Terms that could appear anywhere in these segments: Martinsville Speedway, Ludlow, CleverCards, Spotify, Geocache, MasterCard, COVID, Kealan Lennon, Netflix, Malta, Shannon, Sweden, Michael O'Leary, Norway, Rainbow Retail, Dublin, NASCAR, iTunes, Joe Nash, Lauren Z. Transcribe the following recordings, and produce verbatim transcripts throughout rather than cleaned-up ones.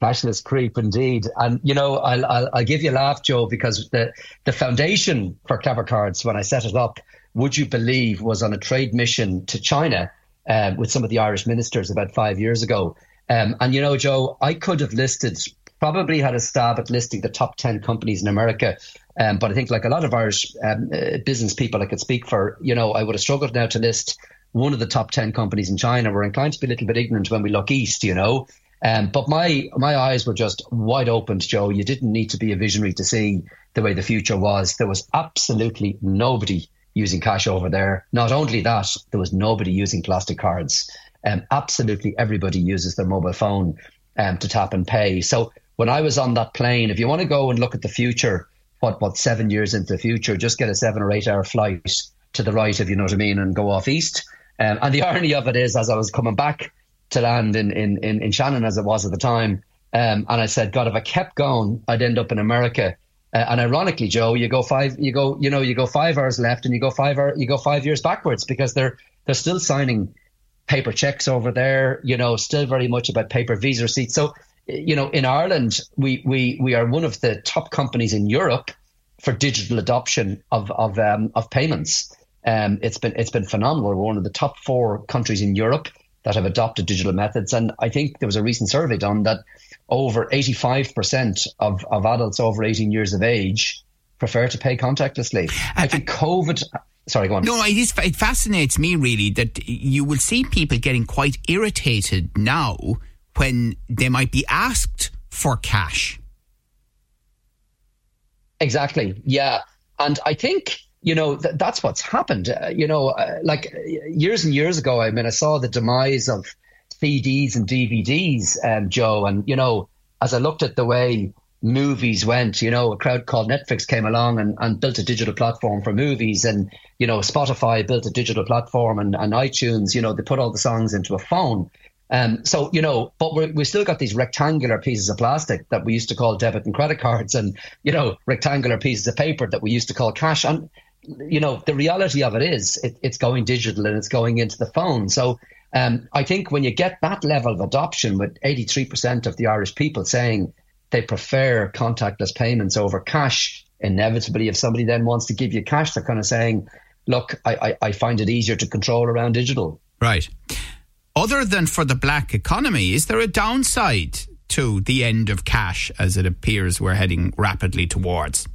Cashless creep, indeed. And, you know, I'll, I'll, I'll give you a laugh, Joe, because the, the foundation for CleverCards, when I set it up, would you believe, was on a trade mission to China uh, with some of the Irish ministers about five years ago. Um, and, you know, Joe, I could have listed, probably had a stab at listing the top ten companies in America. Um, but I think like a lot of Irish um, uh, business people I could speak for, you know, I would have struggled now to list one of the top ten companies in China. We're inclined to be a little bit ignorant when we look east, you know. Um, but my my eyes were just wide open, Joe. You didn't need to be a visionary to see the way the future was. There was absolutely nobody using cash over there. Not only that, there was nobody using plastic cards. Um, absolutely everybody uses their mobile phone um, to tap and pay. So when I was on that plane, if you want to go and look at the future, what, what, seven years into the future, just get a seven or eight hour flight to the right, if you know what I mean, and go off east. Um, and the irony of it is, as I was coming back to land in, in, in, in Shannon, as it was at the time, um, and I said, God, if I kept going, I'd end up in America. Uh, and ironically, Joe, you go five, you go, you know, you go five hours left, and you go five, hour, you go five years backwards, because they're they're still signing paper checks over there. You know, still very much about paper Visa receipts. So, you know, in Ireland, we we we are one of the top companies in Europe for digital adoption of of um, of payments. Um, it's been it's been phenomenal. We're one of the top four countries in Europe that have adopted digital methods, and I think there was a recent survey done that over eighty-five percent of, of adults over eighteen years of age prefer to pay contactlessly. Uh, I think COVID... Sorry, go on. No, it, is, it fascinates me, really, that you will see people getting quite irritated now when they might be asked for cash. Exactly, yeah. And I think... You know, th- that's what's happened. Uh, you know, uh, like years and years ago, I mean, I saw the demise of C Ds and D V Ds, um, Joe. And, you know, as I looked at the way movies went, you know, a crowd called Netflix came along and, and built a digital platform for movies. And, you know, Spotify built a digital platform, and, and iTunes, you know, they put all the songs into a phone. Um, so, you know, but we're, we've still got these rectangular pieces of plastic that we used to call debit and credit cards, and, you know, rectangular pieces of paper that we used to call cash. And, you know, the reality of it is it, it's going digital and it's going into the phone. So um, I think when you get that level of adoption, with eighty-three percent of the Irish people saying they prefer contactless payments over cash, inevitably if somebody then wants to give you cash, they're kind of saying, look, I, I, I find it easier to control around digital. Right. Other than for the black economy, is there a downside to the end of cash as it appears we're heading rapidly towards?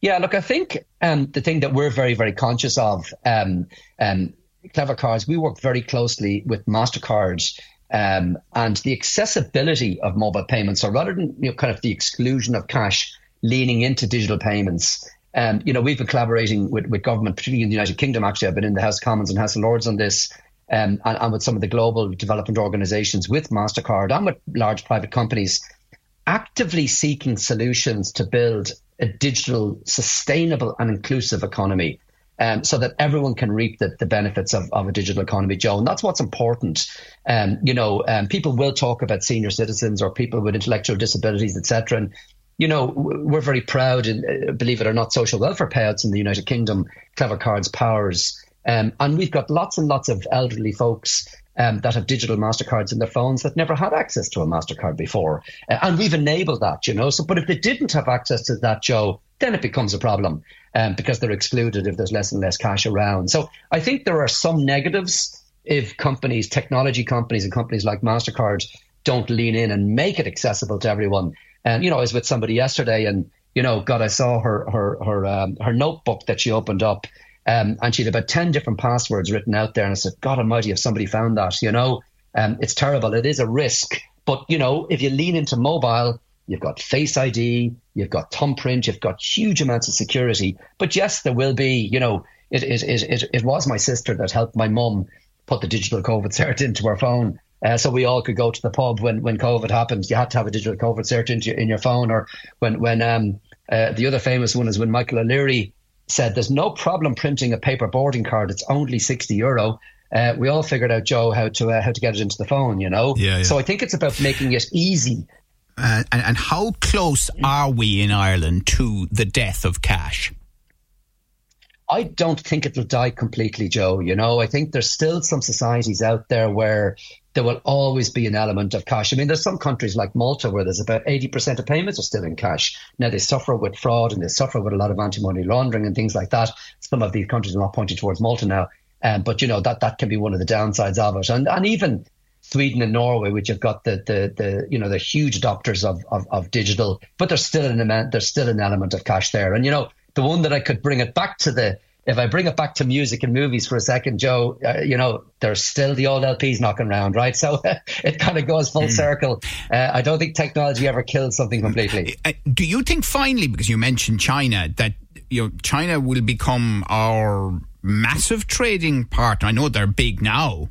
Yeah, look, I think um, the thing that we're very, very conscious of, um, um, CleverCards, we work very closely with MasterCard um, and the accessibility of mobile payments. So rather than, you know, kind of the exclusion of cash, leaning into digital payments, um, you know, we've been collaborating with, with government, particularly in the United Kingdom. Actually, I've been in the House of Commons and House of Lords on this, um, and, and with some of the global development organisations, with MasterCard and with large private companies, actively seeking solutions to build a digital, sustainable and inclusive economy, um, so that everyone can reap the, the benefits of, of a digital economy, Joe. And that's what's important. Um, you know, um, people will talk about senior citizens or people with intellectual disabilities, et cetera. And, you know, we're very proud, and uh, believe it or not, social welfare payouts in the United Kingdom, CleverCards powers. Um, and we've got lots and lots of elderly folks Um, that have digital MasterCards in their phones that never had access to a MasterCard before. Uh, and we've enabled that, you know. So, but if they didn't have access to that, Joe, then it becomes a problem um, because they're excluded if there's less and less cash around. So I think there are some negatives if companies, technology companies and companies like MasterCard don't lean in and make it accessible to everyone. And, you know, I was with somebody yesterday and, you know, God, I saw her, her, her, um, her notebook that she opened up. Um, and she had about ten different passwords written out there. And I said, God almighty, if somebody found that, you know, um, it's terrible. It is a risk. But, you know, if you lean into mobile, you've got Face I D, you've got thumbprint, you've got huge amounts of security. But yes, there will be, you know, it it it, it, it was my sister that helped my mum put the digital COVID cert into her phone. Uh, so we all could go to the pub when, when COVID happened. You had to have a digital COVID cert in your, in your phone. Or when, when um uh, the other famous one is when Michael O'Leary said there's no problem printing a paper boarding card. It's only sixty euro. Uh, we all figured out, Joe, how to uh, how to get it into the phone, you know. Yeah, yeah. So I think it's about making it easy. Uh, and, and how close are we in Ireland to the death of cash? I don't think it'll die completely, Joe. You know, I think there's still some societies out there where there will always be an element of cash. I mean, there's some countries like Malta where there's about eighty percent of payments are still in cash. Now, they suffer with fraud and they suffer with a lot of anti-money laundering and things like that. Some of these countries are not pointing towards Malta now. Um, but, you know, that, that can be one of the downsides of it. And and even Sweden and Norway, which have got the, the, the you know, the huge adopters of, of, of digital, but there's still an amount, there's still an element of cash there. And, you know, the one that I could bring it back to the, if I bring it back to music and movies for a second, Joe, uh, you know, there's still the old L Ps knocking around, right? So it kind of goes full mm. circle. Uh, I don't think technology ever kills something completely. Do you think finally, because you mentioned China, that you know, China will become our massive trading partner? I know they're big now.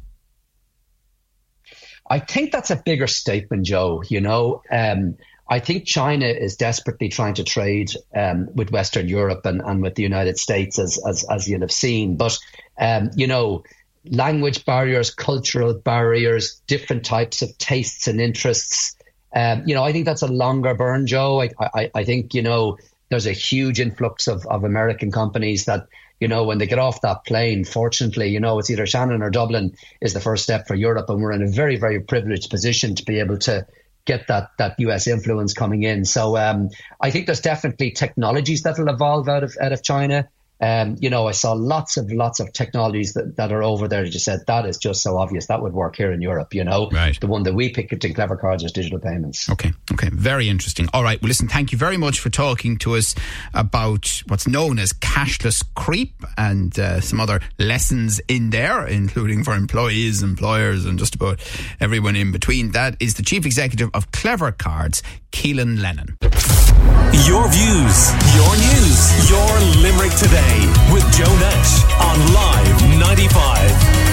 I think that's a bigger statement, Joe, you know. Um, I think China is desperately trying to trade um, with Western Europe and, and with the United States, as as, as you'll have seen. But, um, you know, language barriers, cultural barriers, different types of tastes and interests, Um, you know, I think that's a longer burn, Joe. I, I, I think, you know, there's a huge influx of, of American companies that, you know, when they get off that plane, fortunately, you know, it's either Shannon or Dublin is the first step for Europe. And we're in a very, very privileged position to be able to get that that U S influence coming in. So um, I think there's definitely technologies that will evolve out of out of China. Um, you know, I saw lots of lots of technologies that, that are over there. You just said that is just so obvious that would work here in Europe. You know, right. The one that we picked in CleverCards is digital payments. Okay, okay, very interesting. All right, well, listen, thank you very much for talking to us about what's known as cashless creep and uh, some other lessons in there, including for employees, employers, and just about everyone in between. That is the chief executive of CleverCards, Kealan Lennon. Your views, your news, your Limerick Today with Joe Nash on Live ninety-five.